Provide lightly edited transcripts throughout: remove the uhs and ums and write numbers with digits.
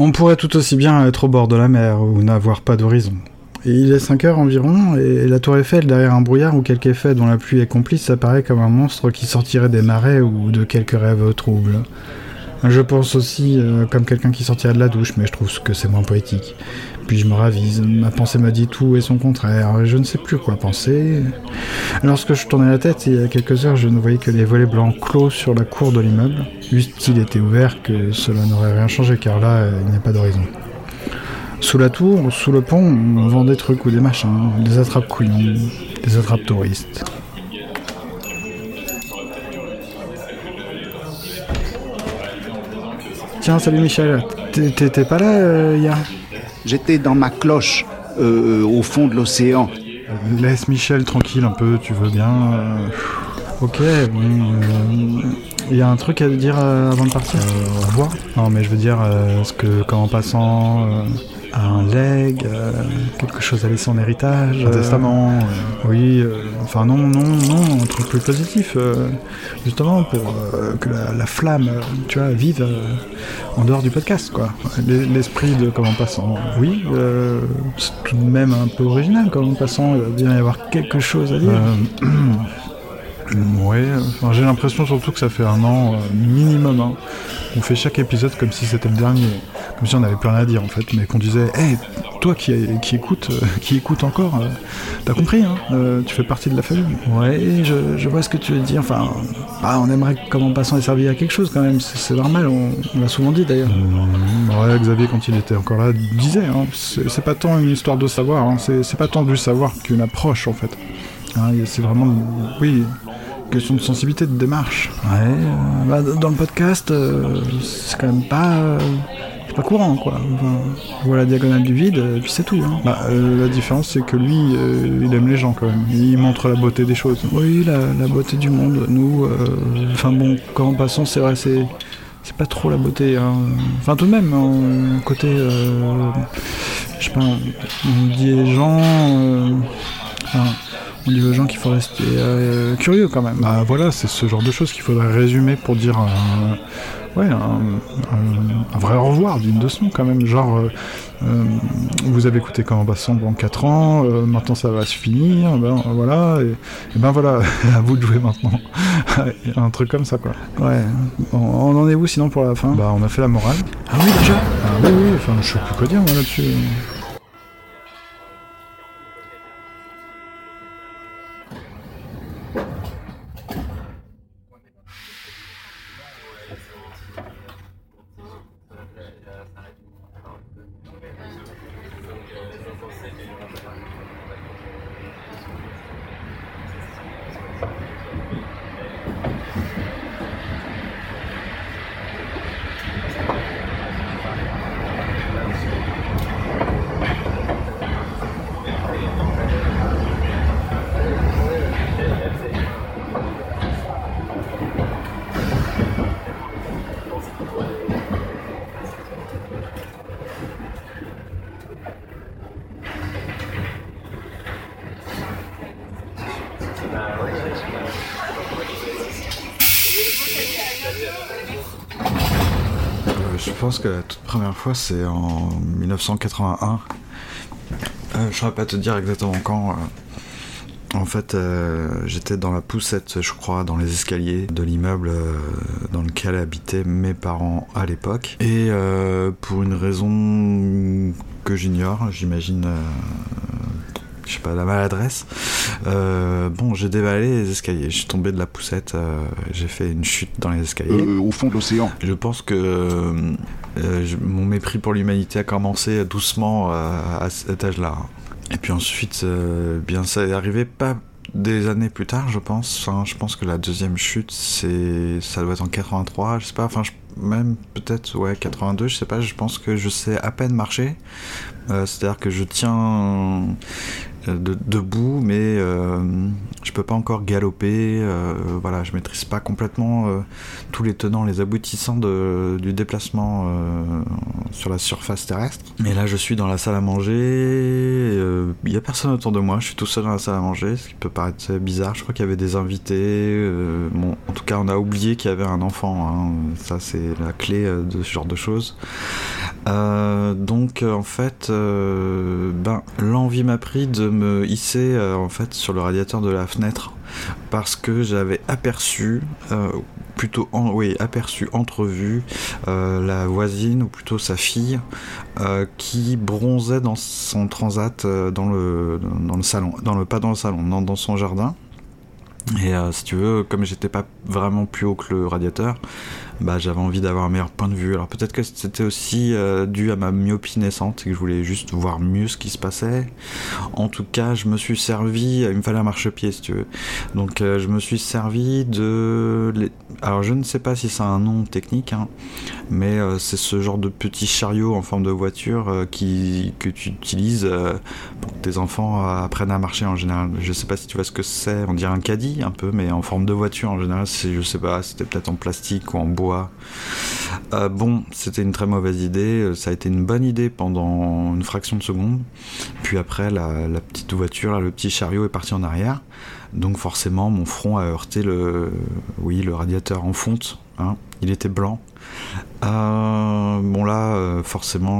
On pourrait tout aussi bien être au bord de la mer ou n'avoir pas d'horizon. Et il est 5 heures environ, et la tour Eiffel, derrière un brouillard ou quelque effet dont la pluie est complice, apparaît comme un monstre qui sortirait des marais ou de quelques rêves troubles. Je pense aussi comme quelqu'un qui sortirait de la douche, mais je trouve que c'est moins poétique. Puis je me ravise, ma pensée me dit tout et son contraire, et je ne sais plus quoi penser. Lorsque je tournais la tête, il y a quelques heures, je ne voyais que les volets blancs clos sur la cour de l'immeuble. Eussent-ils été ouverts, que cela n'aurait rien changé, car là, il n'y a pas d'horizon. Sous la tour, sous le pont, on vend des trucs ou des machins, des attrape-couillons, des attrape-touristes. Tiens, salut Michel, t'étais pas là hier ? J'étais dans ma cloche, au fond de l'océan. Laisse Michel tranquille un peu, tu veux bien. Ok, bon. Il y a un truc à te dire avant de partir. Au revoir. Non, mais je veux dire, est-ce que, quand en passant un leg, quelque chose à laisser en héritage, un testament. Oui, enfin non, un truc plus positif, justement pour que la flamme, tu vois, vive en dehors du podcast, quoi. L'esprit de Comme en passant. Oui, c'est tout de même un peu original, Comme en passant, il devrait y avoir quelque chose à dire. Ouais, enfin, j'ai l'impression surtout que ça fait un an minimum. Hein. On fait chaque épisode comme si c'était le dernier, comme si on n'avait plus rien à dire en fait, mais qu'on disait « Hey, toi qui écoute encore, t'as compris, hein, tu fais partie de la famille. » Ouais, je vois ce que tu veux dire, enfin, on aimerait que Comme en passant ait servi à quelque chose quand même, c'est normal, on l'a souvent dit d'ailleurs. Ouais, Xavier quand il était encore là disait, hein, c'est pas tant une histoire de savoir, hein, c'est pas tant du savoir qu'une approche en fait. Hein, c'est vraiment, oui, question de sensibilité, de démarche. Ouais, dans le podcast, c'est quand même pas courant, quoi. Enfin, on voit la diagonale du vide, puis c'est tout. Hein. La différence, c'est que lui, il aime les gens, quand même. Il montre la beauté des choses. Oui, la beauté du monde. Nous, enfin bon, Comme en passant, c'est vrai, c'est pas trop la beauté. Hein. Enfin, tout de même, côté, je sais pas, on dit les gens... on dit aux gens qu'il faut rester curieux quand même. Bah voilà, c'est ce genre de choses qu'il faudrait résumer pour dire un vrai au revoir d'une leçon quand même. Genre, vous avez écouté Comme en passant pendant 4 ans, maintenant ça va se finir, voilà, à vous de jouer maintenant. Un truc comme ça quoi. Ouais, on en est où sinon pour la fin ? Bah on a fait la morale. Ah oui déjà ? Ah oui, enfin je sais plus quoi dire moi là-dessus. Je pense que la toute première fois c'est en 1981. Je saurais pas te dire exactement quand. En fait, j'étais dans la poussette, je crois, dans les escaliers de l'immeuble dans lequel habitaient mes parents à l'époque. Et pour une raison que j'ignore, j'imagine... je sais pas, la maladresse. J'ai dévalé les escaliers. Je suis tombé de la poussette. J'ai fait une chute dans les escaliers. Au fond de l'océan. Je pense que mon mépris pour l'humanité a commencé doucement à cet âge-là. Et puis ensuite, ça est arrivé pas des années plus tard, je pense. Enfin, je pense que la deuxième chute, ça doit être en 83, je sais pas. Enfin, même peut-être, 82, je sais pas. Je pense que je sais à peine marcher. C'est-à-dire que je tiens... debout, mais je peux pas encore galoper. Voilà, je maîtrise pas complètement tous les tenants, les aboutissants du déplacement sur la surface terrestre. Et là, je suis dans la salle à manger. Il y a personne autour de moi. Je suis tout seul dans la salle à manger, ce qui peut paraître bizarre. Je crois qu'il y avait des invités. Bon, en tout cas, on a oublié qu'il y avait un enfant. Hein. Ça, c'est la clé de ce genre de choses. Donc, en fait, l'envie m'a pris de me hisser en fait sur le radiateur de la fenêtre parce que j'avais aperçu, entrevu la voisine, ou plutôt sa fille, qui bronzait dans son transat dans son jardin. Et si tu veux, comme j'étais pas vraiment plus haut que le radiateur, j'avais envie d'avoir un meilleur point de vue. Alors peut-être que c'était aussi dû à ma myopie naissante et que je voulais juste voir mieux ce qui se passait. En tout cas, je me suis servi, il me fallait un marchepied si tu veux. Donc je me suis servi de... Alors je ne sais pas si ça a un nom technique, hein, mais c'est ce genre de petit chariot en forme de voiture que tu utilises pour que tes enfants apprennent à marcher en général. Je sais pas si tu vois ce que c'est, on dirait un caddie un peu, mais en forme de voiture en général. Je sais pas, c'était peut-être en plastique ou en bois. C'était une très mauvaise idée. Ça a été une bonne idée pendant une fraction de seconde, puis après la petite voiture, le petit chariot est parti en arrière, donc forcément mon front a heurté le radiateur en fonte, hein. Il était blanc. Forcément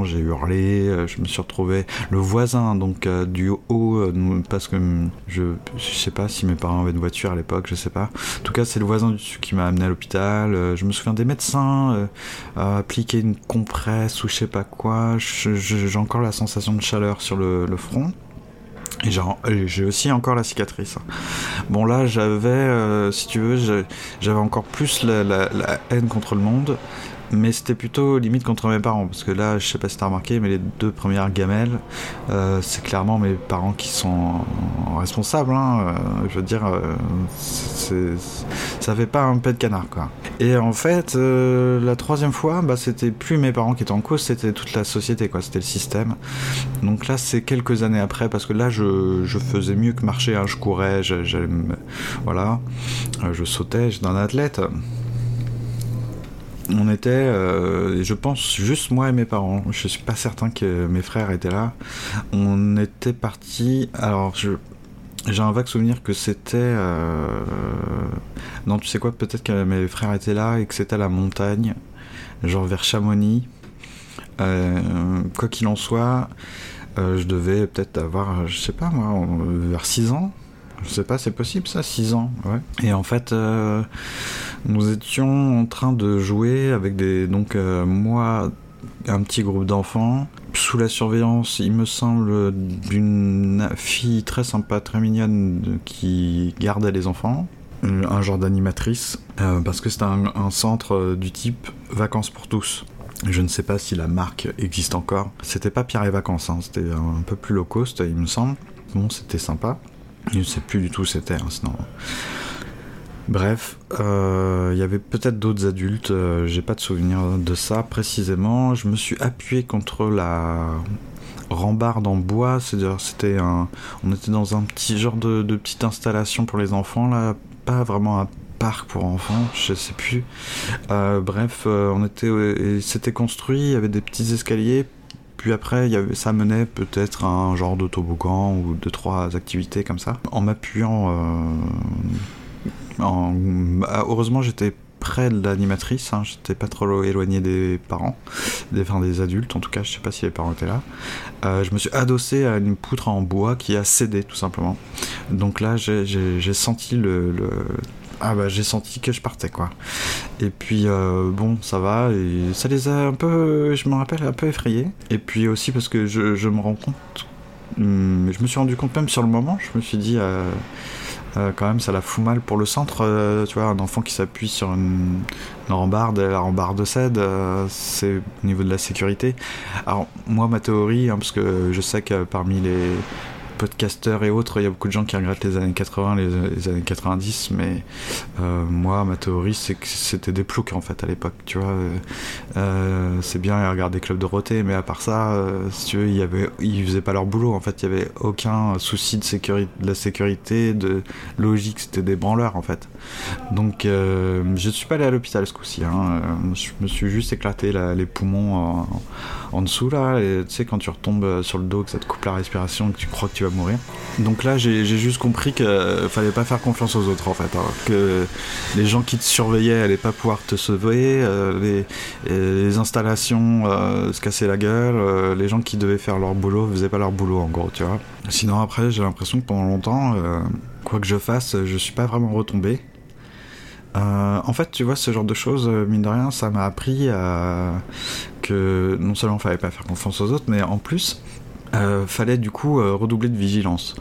j'ai hurlé, je me suis retrouvé le voisin donc du haut, parce que je sais pas si mes parents avaient de voiture à l'époque, je sais pas, en tout cas c'est le voisin du dessus qui m'a amené à l'hôpital. Je me souviens des médecins appliquer une compresse ou je sais pas quoi. J'ai encore la sensation de chaleur sur le front. Et j'ai aussi encore la cicatrice. Bon là j'avais, si tu veux, j'avais encore plus la haine contre le monde, mais c'était plutôt limite contre mes parents, parce que là je sais pas si t'as remarqué, mais les deux premières gamelles, c'est clairement mes parents qui sont responsables, hein, je veux dire, ça fait pas un pet de canard quoi. Et en fait la troisième fois, c'était plus mes parents qui étaient en cause, c'était toute la société quoi, c'était le système. Donc là c'est quelques années après, parce que là je faisais mieux que marcher, hein, je courais, je sautais, j'étais un athlète. On était, je pense, juste moi et mes parents. Je suis pas certain que mes frères étaient là. On était partis. Alors, j'ai un vague souvenir que c'était. Non, tu sais quoi, peut-être que mes frères étaient là et que c'était à la montagne, genre vers Chamonix. Quoi qu'il en soit, je devais peut-être avoir, je sais pas moi, vers 6 ans. Je sais pas, c'est possible ça, 6 ans, ouais. Et en fait, nous étions en train de jouer avec moi, un petit groupe d'enfants, sous la surveillance, il me semble, d'une fille très sympa, très mignonne, qui gardait les enfants, un genre d'animatrice, parce que c'était un centre du type vacances pour tous. Je ne sais pas si la marque existe encore. C'était pas Pierre et Vacances, hein, c'était un peu plus low cost, il me semble. Bon, c'était sympa. Je ne sais plus du tout c'était, hein, sinon. Bref, il y avait peut-être d'autres adultes, j'ai pas de souvenir de ça précisément. Je me suis appuyé contre la rambarde en bois, c'est-à-dire on était dans un petit genre de petite installation pour les enfants, là, pas vraiment un parc pour enfants, je sais plus. C'était construit, il y avait des petits escaliers. Puis après, ça menait peut-être à un genre de toboggan ou 2-3 activités comme ça. En m'appuyant... heureusement, j'étais près de l'animatrice. Hein, j'étais pas trop éloigné des parents, des adultes en tout cas. Je sais pas si les parents étaient là. Je me suis adossé à une poutre en bois qui a cédé tout simplement. Donc là, j'ai senti j'ai senti que je partais quoi. Et puis ça va, et ça les a un peu, je me rappelle, un peu effrayés. Et puis aussi parce que je me rends compte, je me suis rendu compte même sur le moment, je me suis dit quand même ça la fout mal pour le centre, tu vois, un enfant qui s'appuie sur une rambarde, la rambarde cède, c'est au niveau de la sécurité. Alors moi ma théorie, hein, parce que je sais que parmi les podcasteurs et autres, il y a beaucoup de gens qui regrettent les années 80, les années 90, mais moi, ma théorie, c'est que c'était des ploucs en fait à l'époque, tu vois. C'est bien à regarder Club Dorothée, mais à part ça, si tu veux, ils faisaient pas leur boulot en fait, il y avait aucun souci de la sécurité, de logique, c'était des branleurs en fait. Donc je suis pas allé à l'hôpital ce coup-ci, hein. Je me suis juste éclaté les poumons en dessous là, et tu sais quand tu retombes sur le dos, que ça te coupe la respiration, que tu crois que tu vas mourir. Donc là j'ai juste compris qu'il fallait pas faire confiance aux autres en fait, hein, que les gens qui te surveillaient allaient pas pouvoir te sauver, les installations se cassaient la gueule, les gens qui devaient faire leur boulot faisaient pas leur boulot en gros, tu vois. Sinon après j'ai l'impression que pendant longtemps, quoi que je fasse, je suis pas vraiment retombé. En fait, tu vois, ce genre de choses, mine de rien, ça m'a appris que non seulement il fallait pas faire confiance aux autres, mais en plus, fallait du coup redoubler de vigilance.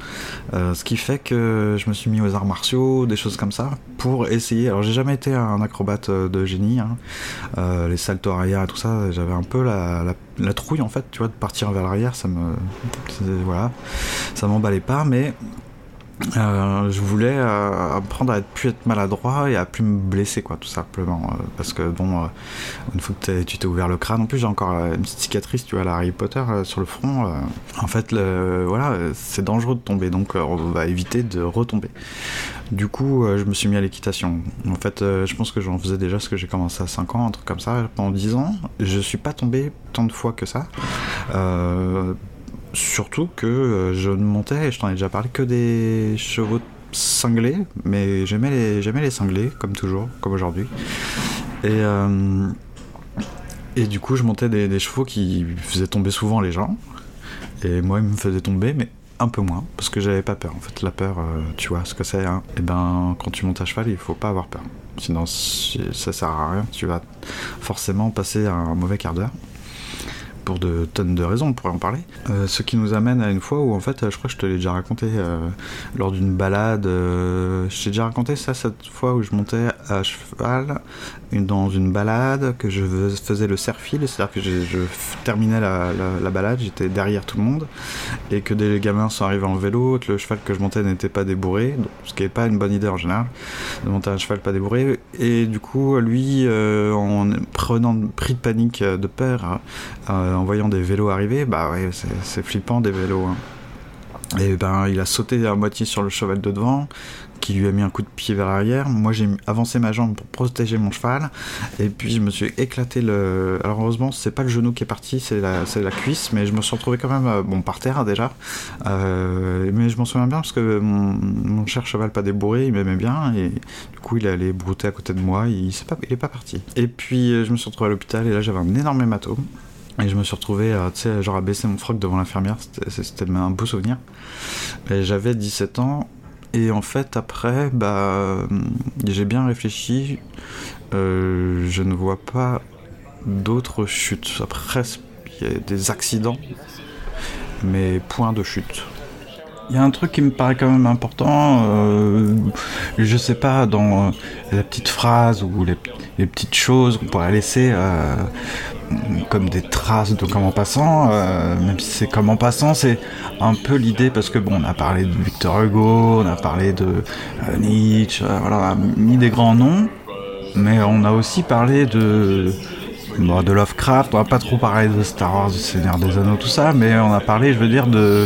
Ce qui fait que je me suis mis aux arts martiaux, des choses comme ça, pour essayer. Alors, j'ai jamais été un acrobate de génie, hein. Les saltos arrière et tout ça, j'avais un peu la trouille, en fait, tu vois, de partir vers l'arrière, voilà, ça m'emballait pas, mais... je voulais apprendre à plus être maladroit et à plus me blesser quoi, tout simplement, parce que bon, une fois que tu t'es ouvert le crâne, en plus j'ai encore une petite cicatrice, tu vois, la Harry Potter sur le front, en fait voilà, c'est dangereux de tomber, donc on va éviter de retomber. Du coup je me suis mis à l'équitation, en fait je pense que j'en faisais déjà parce que j'ai commencé à 5 ans, un truc comme ça, pendant 10 ans je suis pas tombé tant de fois que ça, surtout que je ne montais, et je t'en ai déjà parlé, que des chevaux cinglés, mais j'aimais les cinglés, comme toujours, comme aujourd'hui. Et du coup, je montais des chevaux qui faisaient tomber souvent les gens, et moi, ils me faisaient tomber, mais un peu moins, parce que j'avais pas peur. En fait, la peur, tu vois ce que c'est, hein. Et ben, quand tu montes à cheval, il faut pas avoir peur. Sinon, ça sert à rien, tu vas forcément passer un mauvais quart d'heure. Pour de tonnes de raisons, on pourrait en parler. Ce qui nous amène à une fois où, en fait, je crois que je te l'ai déjà raconté, lors d'une balade, je t'ai déjà raconté ça, cette fois où je montais à cheval, dans une balade, que je faisais le serfil, c'est-à-dire que je terminais la balade, j'étais derrière tout le monde, et que des gamins sont arrivés en vélo, que le cheval que je montais n'était pas débourré, donc, ce qui n'est pas une bonne idée en général, de monter un cheval pas débourré, et du coup, lui, en pris de panique, de peur, en voyant des vélos arriver, bah ouais, c'est flippant des vélos, hein. Et ben il a sauté à moitié sur le cheval de devant, qui lui a mis un coup de pied vers l'arrière. Moi j'ai avancé ma jambe pour protéger mon cheval, et puis je me suis éclaté le... Alors heureusement c'est pas le genou qui est parti, c'est la cuisse, mais je me suis retrouvé quand même bon par terre déjà, mais je m'en souviens bien parce que mon cher cheval pas débourré, il m'aimait bien, et du coup il allait brouter à côté de moi, il est pas parti. Et puis je me suis retrouvé à l'hôpital, et là j'avais un énorme hématome. Et je me suis retrouvé, tu sais, genre à baisser mon froc devant l'infirmière, c'était un beau souvenir. Et j'avais 17 ans, et en fait, après, bah, j'ai bien réfléchi, je ne vois pas d'autres chutes. Après, il y a des accidents, mais point de chute. Il y a un truc qui me paraît quand même important, je sais pas, dans la petite phrase ou les petites choses qu'on pourrait laisser comme des traces de comme en passant, même si c'est comme en passant, c'est un peu l'idée, parce que bon, on a parlé de Victor Hugo, on a parlé de Nietzsche, voilà, on a mis des grands noms, mais on a aussi parlé de Lovecraft, on n'a pas trop parlé de Star Wars, du Seigneur des Anneaux, tout ça, mais on a parlé, je veux dire, de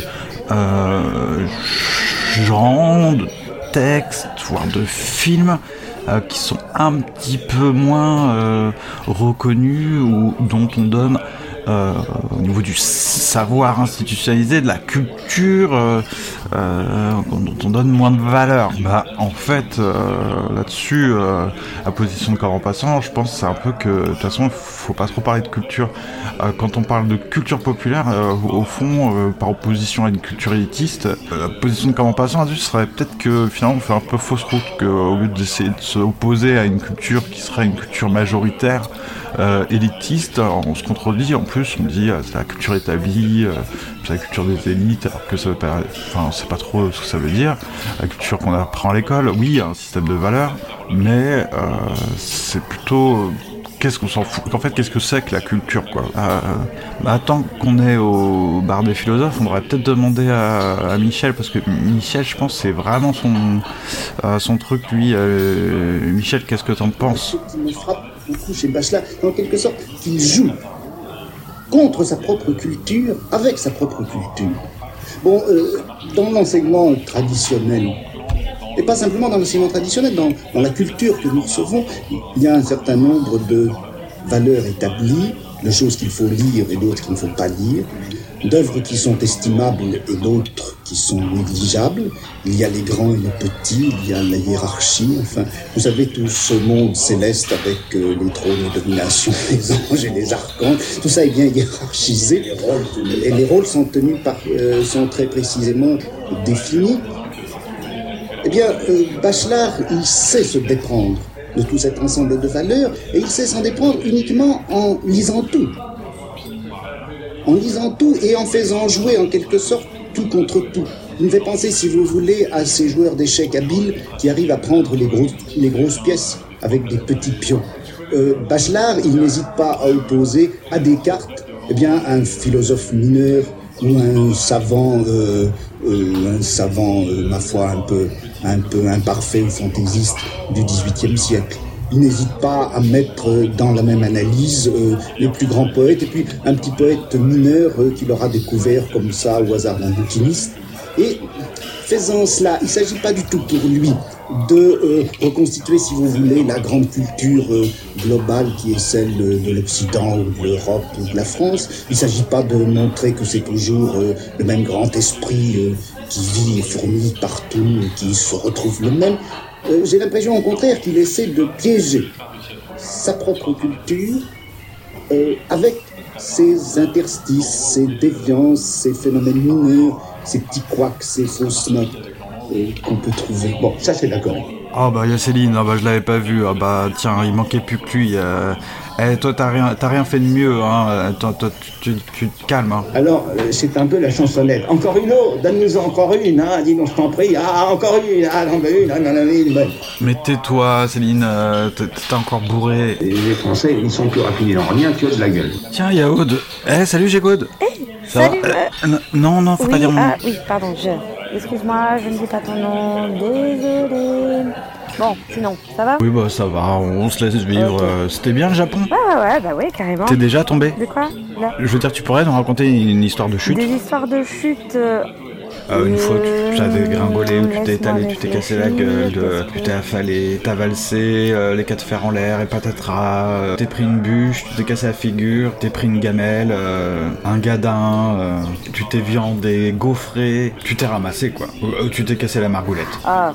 genres, de textes, voire de films qui sont un petit peu moins reconnus, ou dont on donne au niveau du savoir institutionnalisé, de la culture, dont on donne moins de valeur. Bah, en fait, là-dessus, la position de corps en passant, je pense c'est un peu que, de toute façon, faut pas trop parler de culture. Quand on parle de culture populaire, au fond, par opposition à une culture élitiste, la position de corps en passant, là-dessus, serait peut-être que, finalement, on fait un peu fausse route, qu'au lieu d'essayer de s'opposer à une culture qui serait une culture majoritaire, élitiste, on se contredit, en plus on dit c'est la culture établie, c'est la culture des élites, alors que ça veut pas, enfin on sait pas trop ce que ça veut dire, la culture qu'on apprend à l'école, oui, un système de valeurs, mais c'est plutôt qu'est-ce qu'on s'en fout, en fait, qu'est-ce que c'est que la culture, quoi. Tant qu'on est au bar des philosophes, on devrait peut-être demander à Michel, parce que Michel, je pense, c'est vraiment son truc, lui. Michel, qu'est-ce que t'en penses? Ce qui me frappe beaucoup chez Bachelard, en quelque sorte, qu'il joue contre sa propre culture, avec sa propre culture. Bon, dans l'enseignement traditionnel, et pas simplement dans l'enseignement traditionnel, dans la culture que nous recevons, il y a un certain nombre de valeurs établies, de choses qu'il faut lire et d'autres qu'il ne faut pas lire, d'œuvres qui sont estimables et d'autres qui sont négligeables. Il y a les grands et les petits, il y a la hiérarchie, enfin, vous savez, tout ce monde céleste avec les trônes de domination, les anges et les archanges, tout ça est bien hiérarchisé, et les rôles sont tenus par, sont très précisément définis. Eh bien, Bachelard, il sait se déprendre de tout cet ensemble de valeurs, et il sait s'en déprendre uniquement en lisant tout. En lisant tout et en faisant jouer, en quelque sorte, tout contre tout. Il me fait penser, si vous voulez, à ces joueurs d'échecs habiles qui arrivent à prendre les grosses pièces avec des petits pions. Bachelard, il n'hésite pas à opposer à Descartes, eh bien, un philosophe mineur ou un savant, ma foi, un peu imparfait ou fantaisiste du XVIIIe siècle. Il n'hésite pas à mettre dans la même analyse les plus grands poètes et puis un petit poète mineur qu'il aura découvert comme ça au hasard d'un bouquiniste. Et faisant cela, il ne s'agit pas du tout pour lui de reconstituer, si vous voulez, la grande culture globale qui est celle de l'Occident ou de l'Europe ou de la France. Il ne s'agit pas de montrer que c'est toujours le même grand esprit qui vit et fourmille partout et qui se retrouve le même. J'ai l'impression au contraire qu'il essaie de piéger sa propre culture avec ses interstices, ses déviances, ses phénomènes mineurs, ces petits couacs, ces fausses notes qu'on peut trouver. Bon, ça c'est d'accord. Ah bah il y a Céline, je l'avais pas vu, tiens, il manquait plus que lui. Toi t'as rien fait de mieux, hein. Toi, tu te calmes, hein. Alors c'est un peu la chansonnette. Encore une autre, donne-nous encore une, hein, dis donc je t'en prie, encore une, non, bonne. Mais tais-toi Céline, t'es encore bourré. Les Français, ils sont plus rapides en rien que de la gueule. Tiens, il y a Aude. Salut Gégode. Salut. Non, faut pas dire mon nom. Oui, pardon, excuse-moi, je ne dis pas ton nom, désolé. Bon, sinon, ça va ? Oui, ça va, on se laisse vivre. Okay. C'était bien le Japon ? Ouais, carrément. T'es déjà tombé ? De quoi ? Là. Je veux dire, tu pourrais nous raconter une histoire de chute ? Des histoires de chute une fois que tu avais gringolé, ou tu t'es étalé, tu t'es cassé la gueule, tu t'es affalé, t'as valsé, les quatre fers en l'air et patatras, t'es pris une bûche, tu t'es cassé la figure, t'es pris une gamelle, un gadin, tu t'es viandé, gaufré, tu t'es ramassé quoi, tu t'es cassé la margoulette. Ah,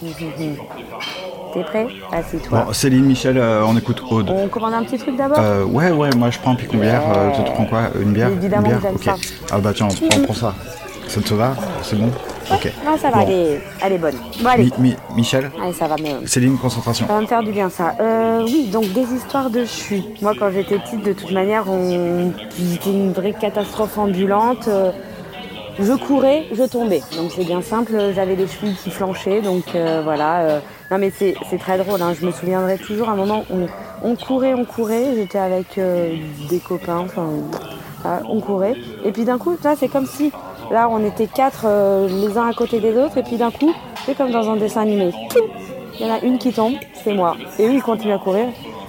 t'es prêt ? Assieds-toi. Bon, Céline, Michel, on écoute Aude. On commande un petit truc d'abord ? Ouais, moi je prends un picon bière, toi tu prends quoi ? Une bière ? Évidemment, j'aime ça. Ah bah tiens, on prend ça. Ça te va ? C'est bon ? Ouais, ok. Non, ça va, bon. Elle est bonne. Bon, allez. Michel ? Allez, ça va, mais... Céline, concentration. Ça va me faire du bien, ça. Oui, donc, des histoires de chute. Moi, quand j'étais petite, de toute manière, c'était une vraie catastrophe ambulante. Je courais, je tombais. Donc, c'est bien simple. J'avais les chevilles qui flanchaient, donc voilà. Non, mais c'est très drôle, hein. Je me souviendrai toujours à un moment où on courait. J'étais avec des copains, on courait. Et puis, d'un coup, là, c'est comme si... Là, on était quatre les uns à côté des autres, et puis d'un coup, c'est comme dans un dessin animé. Il y en a une qui tombe, c'est moi. Et eux, ils continuent à courir.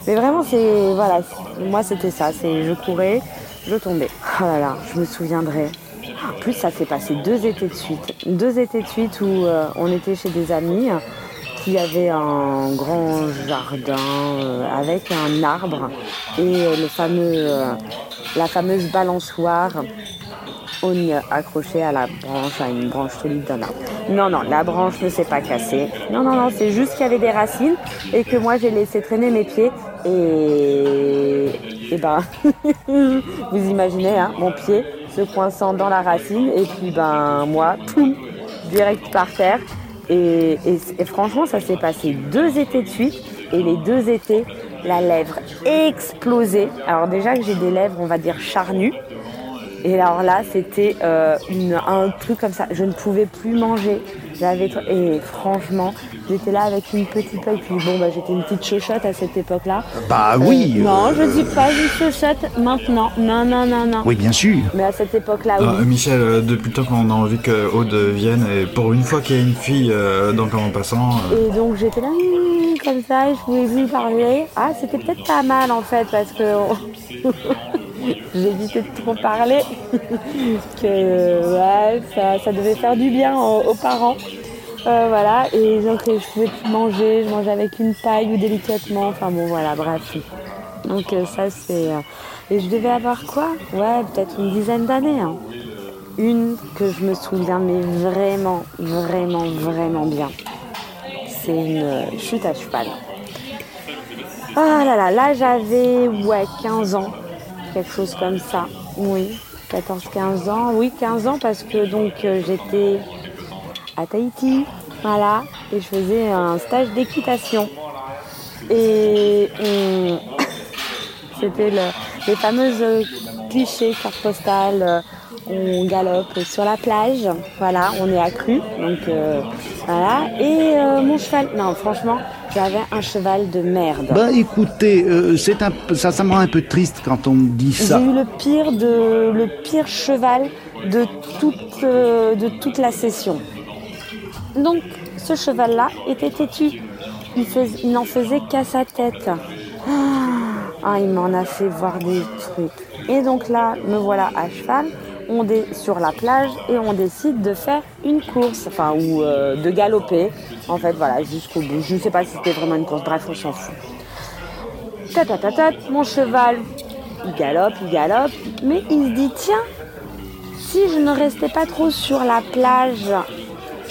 Mais vraiment, moi, c'était ça. Je courais, je tombais. Oh là là, je me souviendrai. En plus, ça s'est passé 2 étés de suite. 2 étés de suite où on était chez des amis qui avaient un grand jardin avec un arbre et la fameuse balançoire accrochée à une branche solide d'un arbre. Non, la branche ne s'est pas cassée. Non, c'est juste qu'il y avait des racines et que moi j'ai laissé traîner mes pieds et vous imaginez, hein, mon pied se coinçant dans la racine et puis moi, poum, direct par terre. Et franchement, ça s'est passé 2 étés de suite et les 2 étés, la lèvre explosée. Alors déjà que j'ai des lèvres, on va dire charnues. Et alors là, c'était un truc comme ça. Je ne pouvais plus manger. Et franchement, j'étais là avec une petite paille. Puis bon, bah, j'étais une petite chochotte à cette époque-là. Bah oui. Non, je dis pas une chochotte maintenant. Non. Oui, bien sûr. Mais à cette époque-là, oui. Michel, depuis le temps qu'on a envie que Aude vienne, et pour une fois qu'il y a une fille, donc en passant. Et donc j'étais là comme ça, et je pouvais lui parler. Ah, c'était peut-être pas mal en fait, parce que. J'évitais de trop parler, que ouais, ça devait faire du bien aux parents. Voilà, et donc je pouvais plus manger, je mangeais avec une paille ou délicatement, enfin bon voilà, bref. Donc ça c'est... Et je devais avoir quoi? Ouais, peut-être une dizaine d'années. Hein. Une que je me souviens mais vraiment bien. C'est une chute à cheval. Ah là là, là j'avais 15 ans. Quelque chose comme ça, oui, 14-15 ans, oui 15 ans parce que donc j'étais à Tahiti, voilà, et je faisais un stage d'équitation et c'était les fameuses clichés cartes postales, on galope sur la plage, voilà, on est accru, donc voilà, et mon cheval, non franchement, j'avais un cheval de merde. Bah écoutez, ça me rend un peu triste quand on me dit ça. J'ai eu le pire cheval de toute la session. Donc ce cheval-là était têtu. Il n'en faisait qu'à sa tête. Ah, il m'en a fait voir des trucs. Et donc là, me voilà à cheval. On est sur la plage et on décide de faire une course, enfin, ou de galoper, en fait, voilà, jusqu'au bout. Je ne sais pas si c'était vraiment une course, bref, on s'en fout. Mon cheval, il galope, mais il se dit, tiens, si je ne restais pas trop sur la plage,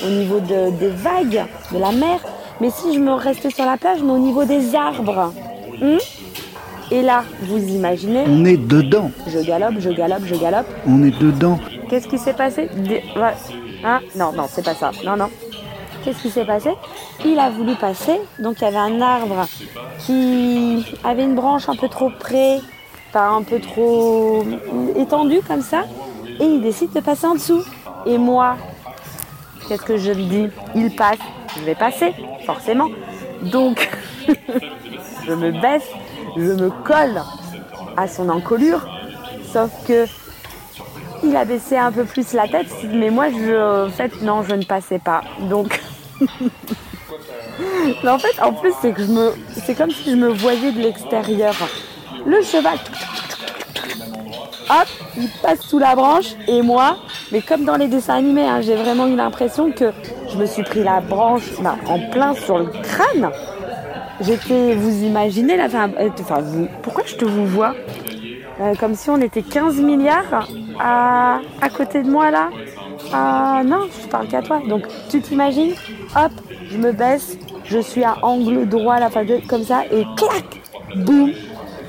au niveau des vagues, de la mer, mais si je me restais sur la plage, mais au niveau des arbres, Et là, vous imaginez... On est dedans. Je galope. On est dedans. Qu'est-ce qui s'est passé ? Non, c'est pas ça. Non. Qu'est-ce qui s'est passé ? Il a voulu passer. Donc, il y avait un arbre qui avait une branche un peu trop près, enfin, un peu trop étendue comme ça. Et il décide de passer en dessous. Et moi, qu'est-ce que je me dis ? Il passe. Je vais passer, forcément. Donc, je me baisse. Je me colle à son encolure, sauf que il a baissé un peu plus la tête, mais moi, je ne passais pas. Donc, mais en fait, en plus, c'est que c'est comme si je me voyais de l'extérieur. Le cheval, hop, il passe sous la branche, et moi, mais comme dans les dessins animés, hein, j'ai vraiment eu l'impression que je me suis pris la branche en plein sur le crâne. J'étais, vous imaginez, là, enfin, pourquoi je te vous vois comme si on était 15 milliards à côté de moi, là. Non, je parle qu'à toi. Donc, tu t'imagines, hop, je me baisse, je suis à angle droit, là, comme ça, et clac, boum,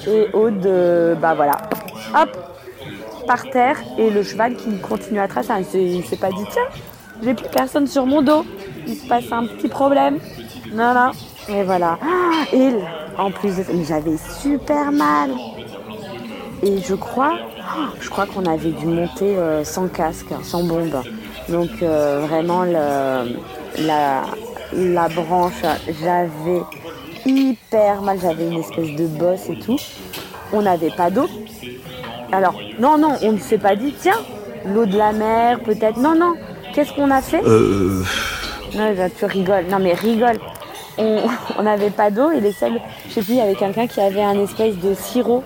et Aude, voilà, hop, par terre, et le cheval qui continue à tracer. Il ne s'est pas dit, tiens, j'ai plus personne sur mon dos, il se passe un petit problème. Non. Et voilà. Et en plus, j'avais super mal. Et je crois qu'on avait dû monter sans casque, sans bombe. Donc vraiment, la branche, j'avais hyper mal. J'avais une espèce de bosse et tout. On n'avait pas d'eau. Alors, non, on ne s'est pas dit, tiens, l'eau de la mer, peut-être. Non, qu'est-ce qu'on a fait ? Non, tu rigoles. Non, mais rigole. On n'avait pas d'eau et les seuls, je sais plus, il y avait quelqu'un qui avait un espèce de sirop,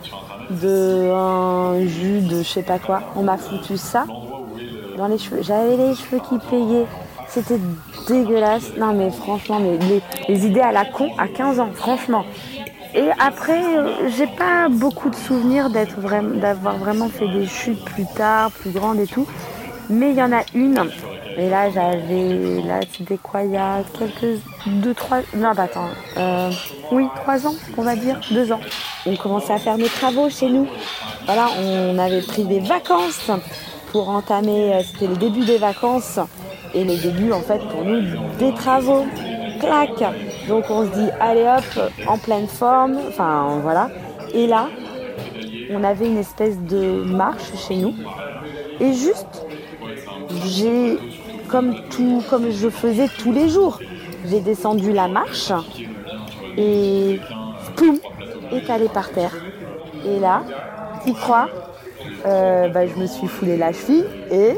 un jus de je sais pas quoi. On m'a foutu ça dans les cheveux. J'avais les cheveux qui payaient. C'était dégueulasse. Non mais franchement, mais les idées à la con à 15 ans, franchement. Et après, j'ai pas beaucoup de souvenirs d'avoir vraiment fait des chutes plus tard, plus grandes et tout. Mais il y en a une. Et là, c'était quoi, il y a quelques 2-3... Non, bah attends, 3 ans, on va dire, 2 ans. On commençait à faire nos travaux chez nous. Voilà, on avait pris des vacances pour entamer... C'était le début des vacances et le début, en fait, pour nous, des travaux. Clac ! Donc, on se dit, allez hop, en pleine forme, enfin, voilà. Et là, on avait une espèce de marche chez nous. Et juste, j'ai, comme je faisais tous les jours, j'ai descendu la marche et poum, étalé par terre. Et là, tu crois, je me suis foulé la cheville et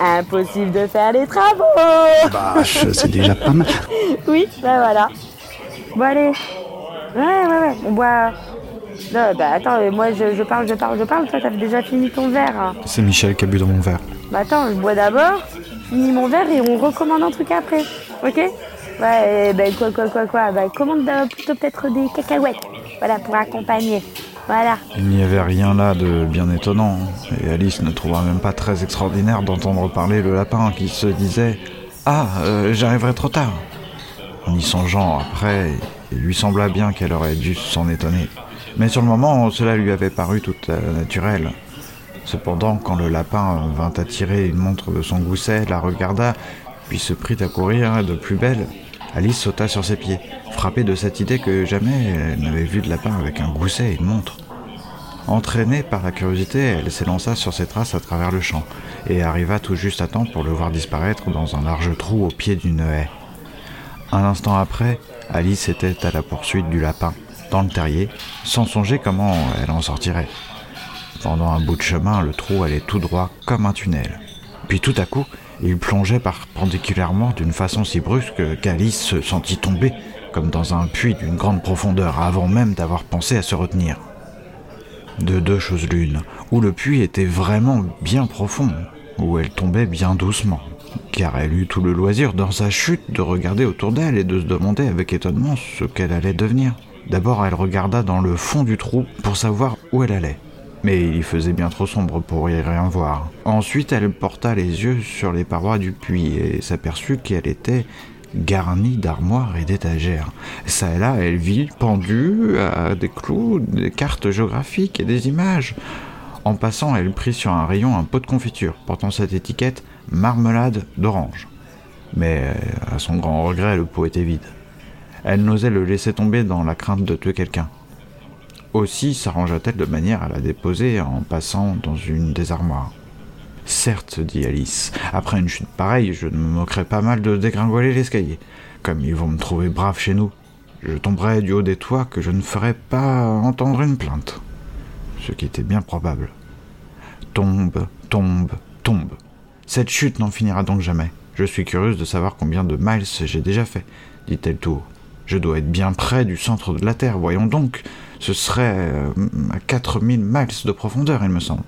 impossible de faire les travaux. Vache, c'est déjà pas mal. Oui, ben voilà. Bon allez, ouais, on boit... Non, attends, moi je parle, toi t'as déjà fini ton verre. Hein. C'est Michel qui a bu dans mon verre. Bah attends, je bois d'abord, finis mon verre et on recommande un truc après, ok ? Ouais, quoi, commande plutôt peut-être des cacahuètes, voilà, pour accompagner, voilà. Il n'y avait rien là de bien étonnant, et Alice ne trouva même pas très extraordinaire d'entendre parler le lapin qui se disait « Ah, j'arriverai trop tard ». En y songeant après, il lui sembla bien qu'elle aurait dû s'en étonner. Mais sur le moment, cela lui avait paru tout naturel. Cependant, quand le lapin vint à tirer une montre de son gousset, la regarda, puis se prit à courir de plus belle, Alice sauta sur ses pieds, frappée de cette idée que jamais elle n'avait vu de lapin avec un gousset et une montre. Entraînée par la curiosité, elle s'élança sur ses traces à travers le champ, et arriva tout juste à temps pour le voir disparaître dans un large trou au pied d'une haie. Un instant après, Alice était à la poursuite du lapin, dans le terrier, sans songer comment elle en sortirait. Pendant un bout de chemin, le trou allait tout droit comme un tunnel. Puis tout à coup, il plongeait perpendiculairement d'une façon si brusque qu'Alice se sentit tomber, comme dans un puits d'une grande profondeur, avant même d'avoir pensé à se retenir. De deux choses l'une, ou le puits était vraiment bien profond, ou elle tombait bien doucement, car elle eut tout le loisir dans sa chute de regarder autour d'elle et de se demander avec étonnement ce qu'elle allait devenir. D'abord, elle regarda dans le fond du trou pour savoir où elle allait. Mais il faisait bien trop sombre pour y rien voir. Ensuite, elle porta les yeux sur les parois du puits et s'aperçut qu'elle était garnie d'armoires et d'étagères. Ça et là, elle vit pendues à des clous, des cartes géographiques et des images. En passant, elle prit sur un rayon un pot de confiture, portant cette étiquette « marmelade d'orange ». Mais à son grand regret, le pot était vide. Elle n'osait le laisser tomber dans la crainte de tuer quelqu'un. Aussi s'arrangea-t-elle de manière à la déposer en passant dans une des armoires. « Certes, dit Alice, après une chute pareille, je ne me moquerais pas mal de dégringoler l'escalier. Comme ils vont me trouver brave chez nous, je tomberai du haut des toits que je ne ferai pas entendre une plainte. » Ce qui était bien probable. « Tombe, tombe, tombe. Cette chute n'en finira donc jamais. Je suis curieuse de savoir combien de miles j'ai déjà fait, dit-elle tout haut. Je dois être bien près du centre de la Terre, voyons donc. Ce serait à 4000 miles de profondeur, il me semble. »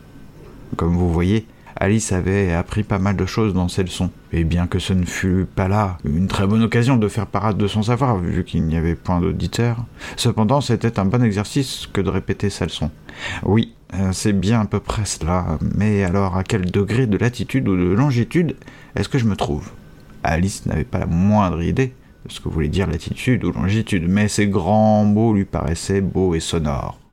Comme vous voyez, Alice avait appris pas mal de choses dans ses leçons. Et bien que ce ne fût pas là une très bonne occasion de faire parade de son savoir, vu qu'il n'y avait point d'auditeur, cependant c'était un bon exercice que de répéter sa leçon. Oui, c'est bien à peu près cela, mais alors à quel degré de latitude ou de longitude est-ce que je me trouve ? Alice n'avait pas la moindre idée de ce que voulait dire latitude ou longitude, mais ces grands mots lui paraissaient beaux et sonores.